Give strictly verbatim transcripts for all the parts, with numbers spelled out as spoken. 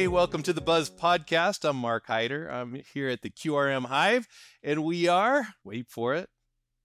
Hey, welcome to the Buzz Podcast. I'm Mark Heider. I'm here at the Q R M Hive, and we are, wait for it,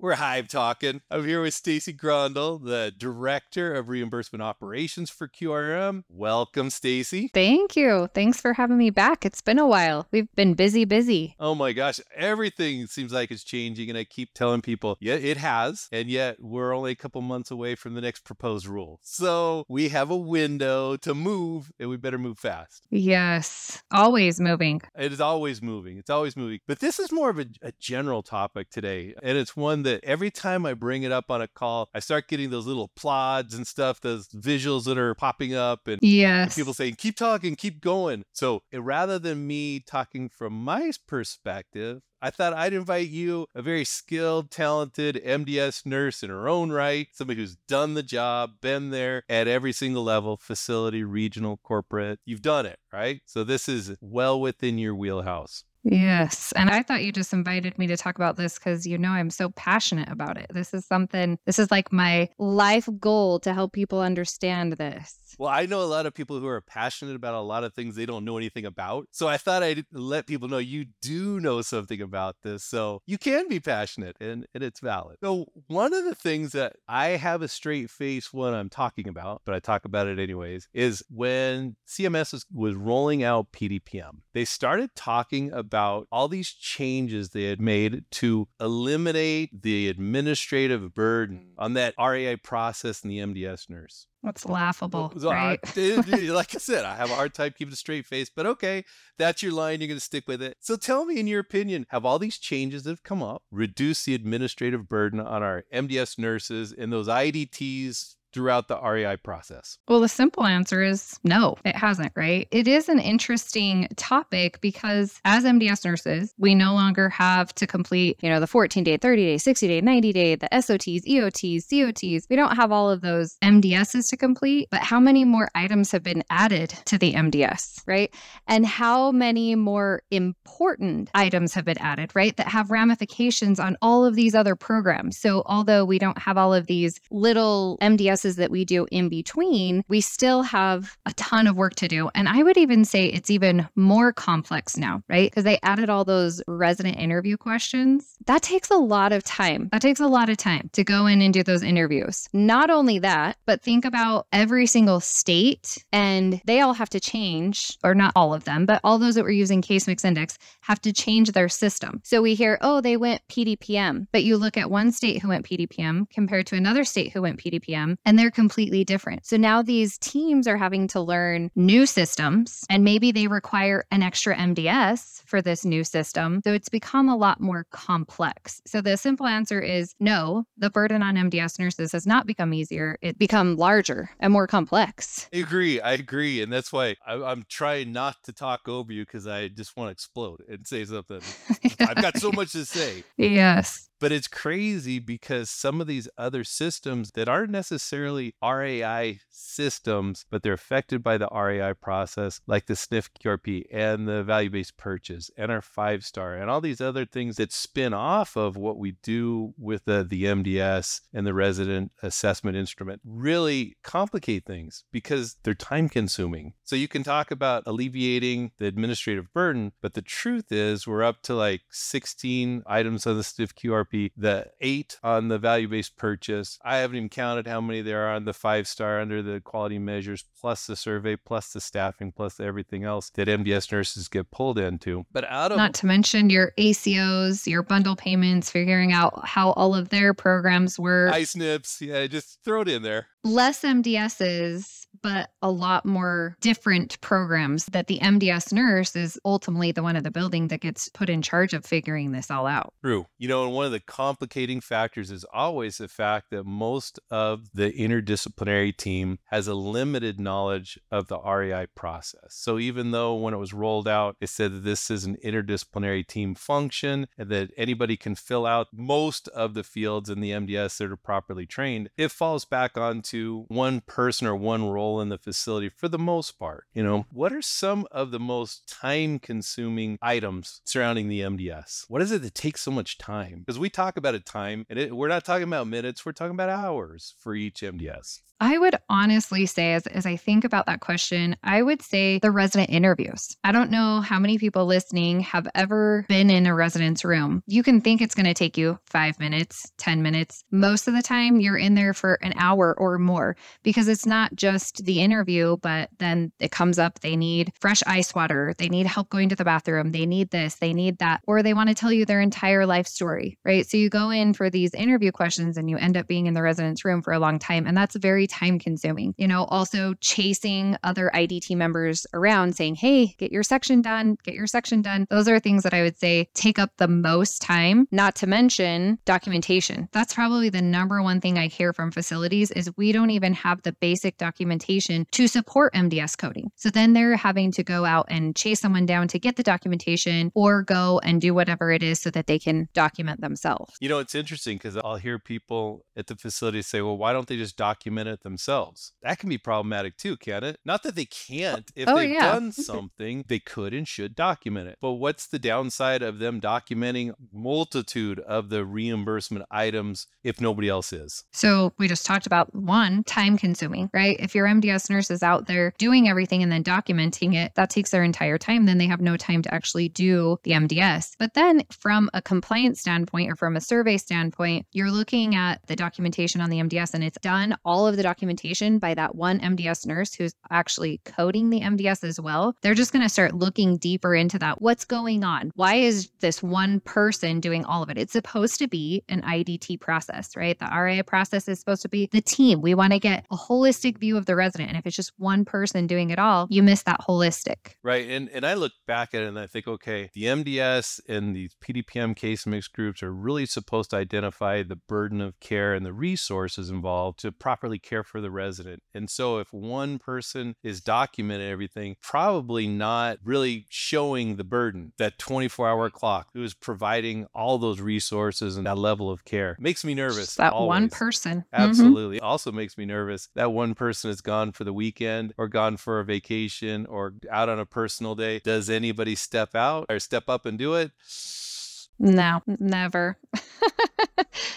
we're Hive Talking. I'm here with Stacy Grondel, the Director of Reimbursement Operations for Q R M. Welcome, Stacy. Thank you. Thanks for having me back. It's been a while. We've been busy, busy. Oh my gosh. Everything seems like it's changing, and I keep telling people, yeah, it has, and yet we're only a couple months away from the next proposed rule. So we have a window to move, and we better move fast. Yes. Always moving. It is always moving. It's always moving. But this is more of a, a general topic today, and it's one that That every time I bring it up on a call, I start getting those little plods and stuff, those visuals that are popping up, and, yes. and people saying, keep talking, keep going. So rather than me talking from my perspective, I thought I'd invite you, a very skilled, talented M D S nurse in her own right, somebody who's done the job, been there at every single level, facility, regional, corporate. You've done it, right? So this is well within your wheelhouse. Yes. And I thought you just invited me to talk about this because, you know, I'm so passionate about it. This is something, this is like my life goal to help people understand this. Well, I know a lot of people who are passionate about a lot of things they don't know anything about. So I thought I'd let people know you do know something about this. So you can be passionate and, and it's valid. So one of the things that I have a straight face when I'm talking about, but I talk about it anyways, is when C M S was, was rolling out P D P M, they started talking about about all these changes they had made to eliminate the administrative burden on that R A I process and the M D S nurse. That's laughable, so, right? I, like I said, I have a hard time keeping a straight face, but okay, that's your line. You're going to stick with it. So tell me, in your opinion, have all these changes that have come up reduced the administrative burden on our M D S nurses and those I D Ts throughout the R A I process? Well, the simple answer is no, it hasn't, right? It is an interesting topic because as M D S nurses, we no longer have to complete, you know, the fourteen-day, thirty-day, sixty-day, ninety-day, the S O Ts, E O Ts, C O Ts. We don't have all of those M D Ss to complete, but how many more items have been added to the M D S, right? And how many more important items have been added, right? That have ramifications on all of these other programs. So although we don't have all of these little M D S that we do in between, we still have a ton of work to do. And I would even say it's even more complex now, right? Because they added all those resident interview questions. That takes a lot of time. That takes a lot of time to go in and do those interviews. Not only that, but think about every single state, and they all have to change, or not all of them, but all those that were using Case Mix Index have to change their system. So we hear, oh, they went P D P M, but you look at one state who went P D P M compared to another state who went P D P M, and they're completely different. So now these teams are having to learn new systems, and maybe they require an extra M D S for this new system. So it's become a lot more complex. So the simple answer is no, the burden on M D S nurses has not become easier. It's become larger and more complex. I agree. I agree. And that's why I, I'm trying not to talk over you because I just want to explode and say something. Yeah. I've got so much to say. Yes. But it's crazy because some of these other systems that aren't necessarily R A I systems, but they're affected by the R A I process, like the S N F Q R P and the value-based purchase and our five-star and all these other things that spin off of what we do with the, the M D S and the resident assessment instrument, really complicate things because they're time-consuming. So you can talk about alleviating the administrative burden, but the truth is we're up to like sixteen items on the S N F Q R P, the eight on the value-based purchase. I haven't even counted how many there are on the five-star under the quality measures, plus the survey, plus the staffing, plus everything else that M D S nurses get pulled into. But out of... Not to mention your A C Os, your bundle payments, figuring out how all of their programs were... I S N Ps. Yeah, just throw it in there. Less M D Ss, but a lot more different programs that the M D S nurse is ultimately the one in the building that gets put in charge of figuring this all out. True. You know, and one of the complicating factors is always the fact that most of the interdisciplinary team has a limited knowledge of the R A I process. So even though when it was rolled out, it said that this is an interdisciplinary team function and that anybody can fill out most of the fields in the M D S that are properly trained, it falls back onto one person or one role role in the facility for the most part. You know, what are some of the most time-consuming items surrounding the M D S? What is it that takes so much time? Because we talk about a time, and it, we're not talking about minutes, we're talking about hours for each M D S. I would honestly say, as, as I think about that question, I would say the resident interviews. I don't know how many people listening have ever been in a resident's room. You can think it's going to take you five minutes, ten minutes. Most of the time, you're in there for an hour or more because it's not just the interview, but then it comes up. They need fresh ice water. They need help going to the bathroom. They need this. They need that. Or they want to tell you their entire life story, right? So you go in for these interview questions and you end up being in the resident's room for a long time. And that's very time consuming. You know, also chasing other I D T members around saying, hey, get your section done, get your section done. Those are things that I would say take up the most time, not to mention documentation. That's probably the number one thing I hear from facilities is we don't even have the basic documentation to support M D S coding. So then they're having to go out and chase someone down to get the documentation or go and do whatever it is so that they can document themselves. You know, it's interesting because I'll hear people at the facility say, well, why don't they just document it themselves? That can be problematic too, can't it? Not that they can't. If oh, they've yeah. done something, they could and should document it. But what's the downside of them documenting multitude of the reimbursement items if nobody else is? So we just talked about one, time consuming, right? If your M D S nurse is out there doing everything and then documenting it, that takes their entire time. Then they have no time to actually do the M D S. But then from a compliance standpoint or from a survey standpoint, you're looking at the documentation on the M D S and it's done all of the documentation by that one M D S nurse who's actually coding the M D S as well. They're just going to start looking deeper into that. What's going on? Why is this one person doing all of it? It's supposed to be an I D T process, right? The R A I process is supposed to be the team. We want to get a holistic view of the resident. And if it's just one person doing it all, you miss that holistic. Right. And and I look back at it and I think, okay, the M D S and these P D P M case mix groups are really supposed to identify the burden of care and the resources involved to properly care for the resident. And so if one person is documenting everything, probably not really showing the burden, that twenty-four hour clock, who is providing all those resources and that level of care. Makes me nervous. Just that always. One person. Absolutely. Mm-hmm. Also makes me nervous. That one person is gone for the weekend or gone for a vacation or out on a personal day. Does anybody step out or step up and do it? No, never.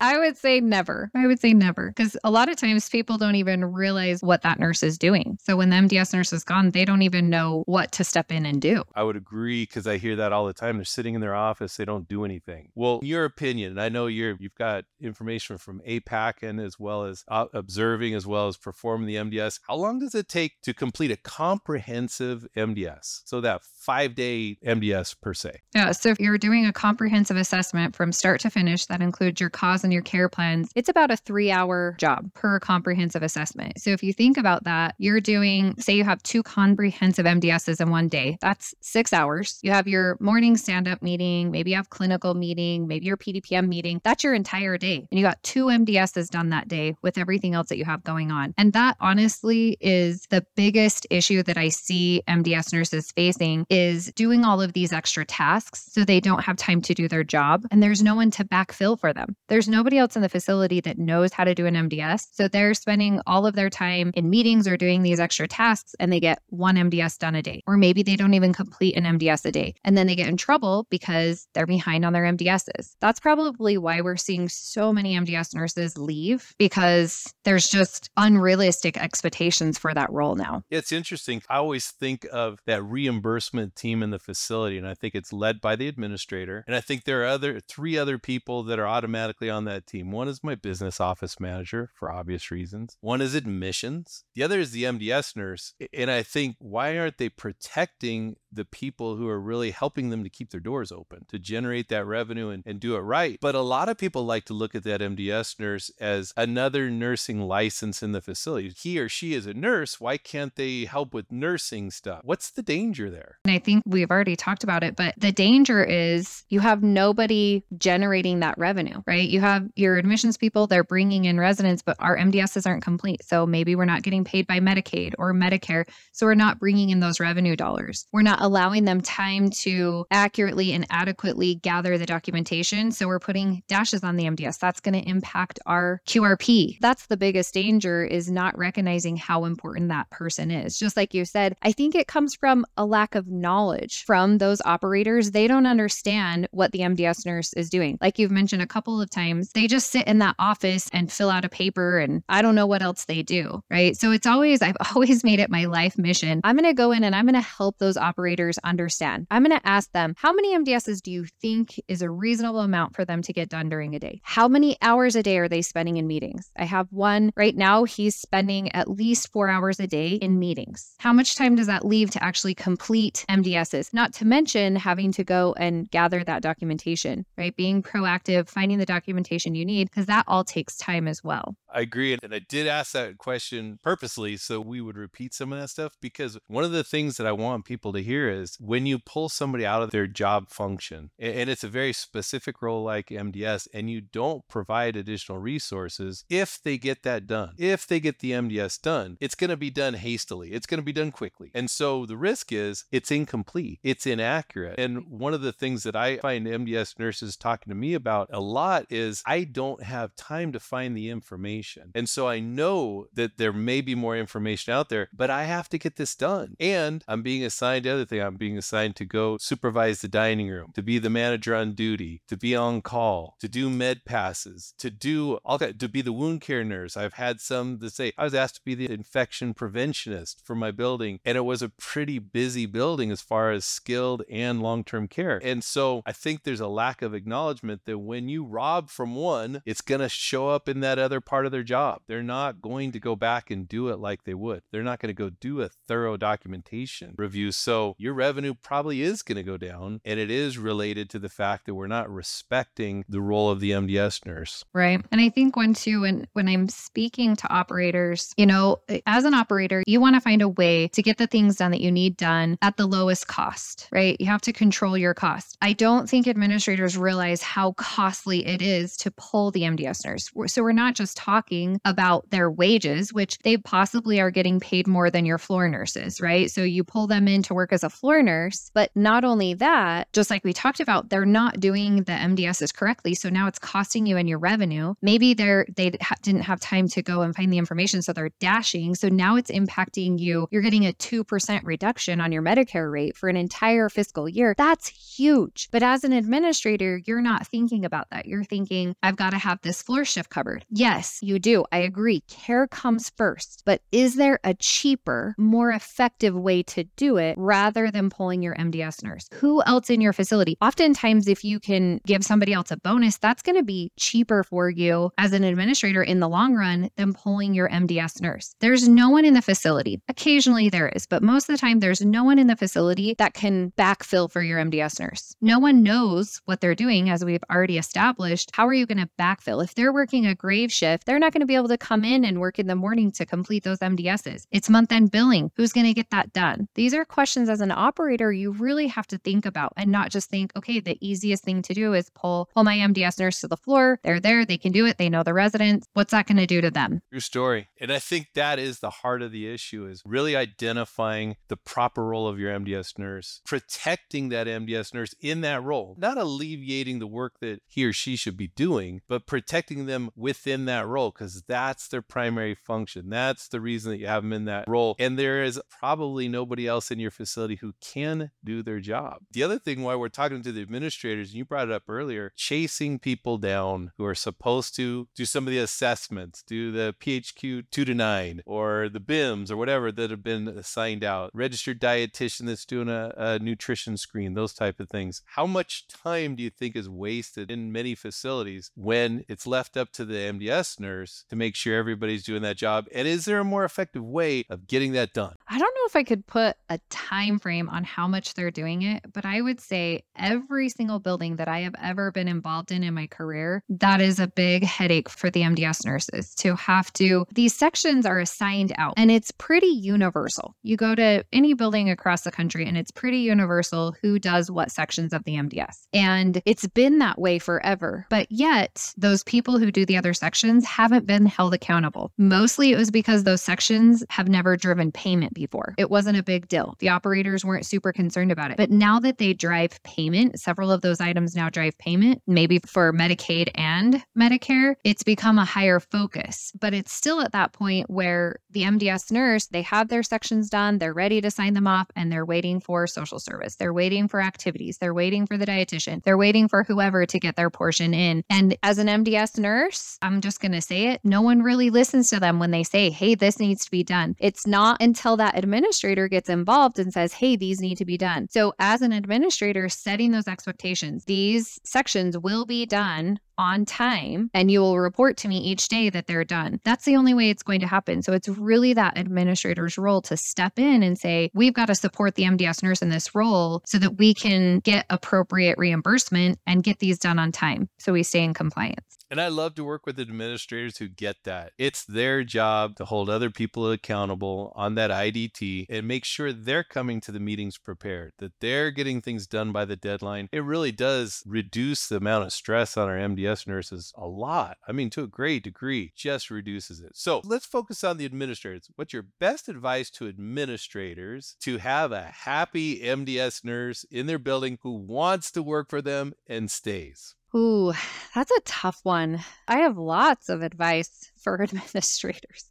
I would say never. I would say never because a lot of times people don't even realize what that nurse is doing. So when the M D S nurse is gone, they don't even know what to step in and do. I would agree because I hear that all the time. They're sitting in their office. They don't do anything. Well, your opinion, and I know you're, you've got information from A PAC and as well as uh, observing as well as performing the M D S. How long does it take to complete a comprehensive M D S? So that five-day M D S per se. Yeah. So if you're doing a comprehensive of assessment from start to finish that includes your cause and your care plans, it's about a three-hour job per comprehensive assessment. So if you think about that, you're doing, say you have two comprehensive M D Ss in one day, that's six hours. You have your morning stand-up meeting, maybe you have clinical meeting, maybe your P D P M meeting, that's your entire day. And you got two M D Ss done that day with everything else that you have going on. And that honestly is the biggest issue that I see M D S nurses facing is doing all of these extra tasks so they don't have time to do their job and there's no one to backfill for them. There's nobody else in the facility that knows how to do an M D S. So they're spending all of their time in meetings or doing these extra tasks and they get one M D S done a day. Or maybe they don't even complete an M D S a day. And then they get in trouble because they're behind on their M D Ss. That's probably why we're seeing so many M D S nurses leave because there's just unrealistic expectations for that role now. It's interesting. I always think of that reimbursement team in the facility and I think it's led by the administrator. And I think I think there are other three other people that are automatically on that team. One is my business office manager for obvious reasons. One is admissions. The other is the M D S nurse. And I think, why aren't they protecting the people who are really helping them to keep their doors open, to generate that revenue and, and do it right? But a lot of people like to look at that M D S nurse as another nursing license in the facility. He or she is a nurse. Why can't they help with nursing stuff? What's the danger there? And I think we've already talked about it, but the danger is you have nobody generating that revenue, right? You have your admissions people, they're bringing in residents, but our M D Ss aren't complete. So maybe we're not getting paid by Medicaid or Medicare. So we're not bringing in those revenue dollars. We're not allowing them time to accurately and adequately gather the documentation. So we're putting dashes on the M D S. That's going to impact our Q R P. That's the biggest danger, is not recognizing how important that person is. Just like you said, I think it comes from a lack of knowledge from those operators. They don't understand what the M D S nurse is doing. Like you've mentioned a couple of times, they just sit in that office and fill out a paper and I don't know what else they do, right? So it's always, I've always made it my life mission. I'm going to go in and I'm going to help those operators understand. I'm going to ask them, how many M D S's do you think is a reasonable amount for them to get done during a day? How many hours a day are they spending in meetings? I have one right now, he's spending at least four hours a day in meetings. How much time does that leave to actually complete M D S's? Not to mention having to go and gather that documentation, right? Being proactive, finding the documentation you need, because that all takes time as well. I agree. And I did ask that question purposely so we would repeat some of that stuff, because one of the things that I want people to hear is when you pull somebody out of their job function, and it's a very specific role like M D S, and you don't provide additional resources, if they get that done, if they get the M D S done, it's going to be done hastily. It's going to be done quickly. And so the risk is it's incomplete. It's inaccurate. And one of the things that I find M D S nurses talking to me about a lot is I don't have time to find the information. And so I know that there may be more information out there, but I have to get this done. And I'm being assigned the other thing. I'm being assigned to go supervise the dining room, to be the manager on duty, to be on call, to do med passes, to do all that, to be the wound care nurse. I've had some that say, I was asked to be the infection preventionist for my building. And it was a pretty busy building as far as skilled and long-term care. And so I think there's a lack of acknowledgement that when you rob from one, it's going to show up in that other part of their job. They're not going to go back and do it like they would. They're not going to go do a thorough documentation review. So your revenue probably is going to go down, and it is related to the fact that we're not respecting the role of the M D S nurse. Right. And I think one too, when, when I'm speaking to operators, you know, as an operator, you want to find a way to get the things done that you need done at the lowest cost, right? You have to control your cost. I don't think administrators realize how costly it is to pull the M D S nurse. So we're not just talking Talking about their wages, which they possibly are getting paid more than your floor nurses, right? So you pull them in to work as a floor nurse, but not only that, just like we talked about, they're not doing the M D S's correctly. So now it's costing you and your revenue. Maybe they're, they ha- didn't have time to go and find the information, so they're dashing. So now it's impacting you. You're getting a two percent reduction on your Medicare rate for an entire fiscal year. That's huge. But as an administrator, you're not thinking about that. You're thinking, I've got to have this floor shift covered. Yes, you You do. I agree. Care comes first. But is there a cheaper, more effective way to do it rather than pulling your M D S nurse? Who else in your facility? Oftentimes, if you can give somebody else a bonus, that's going to be cheaper for you as an administrator in the long run than pulling your M D S nurse. There's no one in the facility. Occasionally there is, but most of the time there's no one in the facility that can backfill for your M D S nurse. No one knows what they're doing, as we've already established. How are you going to backfill? If they're working a grave shift, they're not going to be able to come in and work in the morning to complete those M D S's. It's month-end billing. Who's going to get that done? These are questions as an operator you really have to think about, and not just think, okay, the easiest thing to do is pull, pull my M D S nurse to the floor. They're there. They can do it. They know the residents. What's that going to do to them? True story. And I think that is the heart of the issue, is really identifying the proper role of your M D S nurse, protecting that M D S nurse in that role, not alleviating the work that he or she should be doing, but protecting them within that role, because that's their primary function. That's the reason that you have them in that role. And there is probably nobody else in your facility who can do their job. The other thing, why we're talking to the administrators, and you brought it up earlier, chasing people down who are supposed to do some of the assessments, do the P H Q two to nine or the B I M S or whatever that have been assigned out, registered dietitian that's doing a, a nutrition screen, those type of things. How much time do you think is wasted in many facilities when it's left up to the M D S nurse to make sure everybody's doing that job? And is there a more effective way of getting that done? I don't know if I could put a time frame on how much they're doing it, but I would say every single building that I have ever been involved in in my career, that is a big headache for the M D S nurses to have to, these sections are assigned out, and it's pretty universal. You go to any building across the country and it's pretty universal who does what sections of the M D S. And it's been that way forever, but yet those people who do the other sections have haven't been held accountable. Mostly it was because those sections have never driven payment before. It wasn't a big deal. The operator regulators weren't super concerned about it. But now that they drive payment, several of those items now drive payment, maybe for Medicaid and Medicare, it's become a higher focus. But it's still at that point where the M D S nurse, they have their sections done, they're ready to sign them off, and they're waiting for social service. They're waiting for activities. They're waiting for the dietitian. They're waiting for whoever to get their portion in. And as an M D S nurse, I'm just going to say it, no one really listens to them when they say, hey, this needs to be done. It's not until that administrator gets involved and says, hey, these need to be done. So as an administrator, setting those expectations, these sections will be done on time, and you will report to me each day that they're done. That's the only way it's going to happen. So it's really that administrator's role to step in and say, we've got to support the M D S nurse in this role so that we can get appropriate reimbursement and get these done on time so we stay in compliance. And I love to work with administrators who get that. It's their job to hold other people accountable on that I D T and make sure they're coming to the meetings prepared, that they're getting things done by the deadline. It really does reduce the amount of stress on our M D S nurses a lot. I mean, to a great degree, just reduces it. So let's focus on the administrators. What's your best advice to administrators to have a happy M D S nurse in their building who wants to work for them and stays? Ooh, that's a tough one. I have lots of advice for administrators.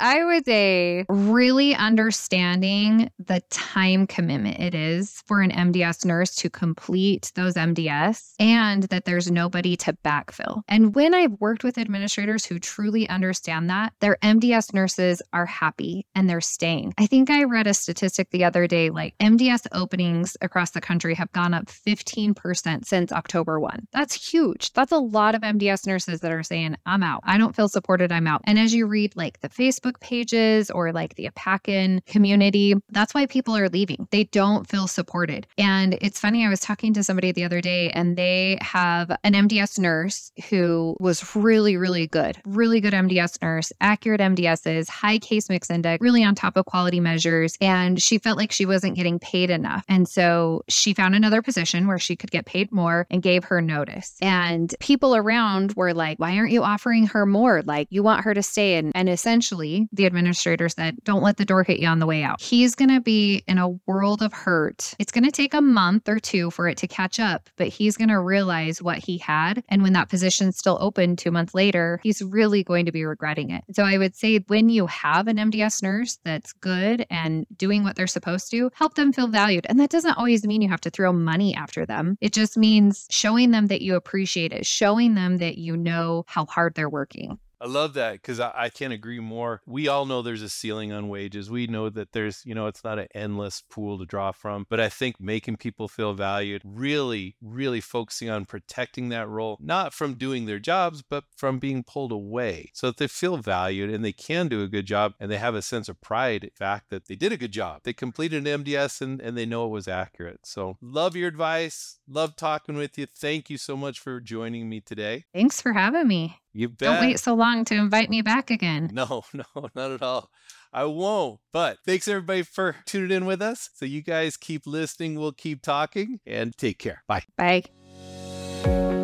I would say really understanding the time commitment it is for an M D S nurse to complete those M D S and that there's nobody to backfill. And when I've worked with administrators who truly understand that, their M D S nurses are happy and they're staying. I think I read a statistic the other day, like M D S openings across the country have gone up fifteen percent since October first. That's huge. That's a lot of M D S nurses that are saying, I'm out. I don't feel supported. I'm out. And as you read like the Facebook pages or like the APACan community, that's why people are leaving. They don't feel supported. And it's funny, I was talking to somebody the other day and they have an M D S nurse who was really, really good, really good M D S nurse, accurate M D Ss, high case mix index, really on top of quality measures. And she felt like she wasn't getting paid enough. And so she found another position where she could get paid more and gave her notice. And people around were like, why aren't you offering her more? Like, you want her to stay in. And essentially, the administrator said, don't let the door hit you on the way out. He's going to be in a world of hurt. It's going to take a month or two for it to catch up, but he's going to realize what he had. And when that position's still open two months later, he's really going to be regretting it. So I would say when you have an M D S nurse that's good and doing what they're supposed to, help them feel valued. And that doesn't always mean you have to throw money after them. It just means showing them that you appreciate it, showing them that you know how hard they're working. I love that because I, I can't agree more. We all know there's a ceiling on wages. We know that there's, you know, it's not an endless pool to draw from. But I think making people feel valued, really, really focusing on protecting that role, not from doing their jobs, but from being pulled away so that they feel valued and they can do a good job and they have a sense of pride in the fact that they did a good job. They completed an M D S and, and they know it was accurate. So love your advice. Love talking with you. Thank you so much for joining me today. Thanks for having me. You bet. Don't wait so long to invite me back again. No, no, not at all. I won't. But thanks everybody for tuning in with us. So you guys keep listening. We'll keep talking and take care. Bye. Bye.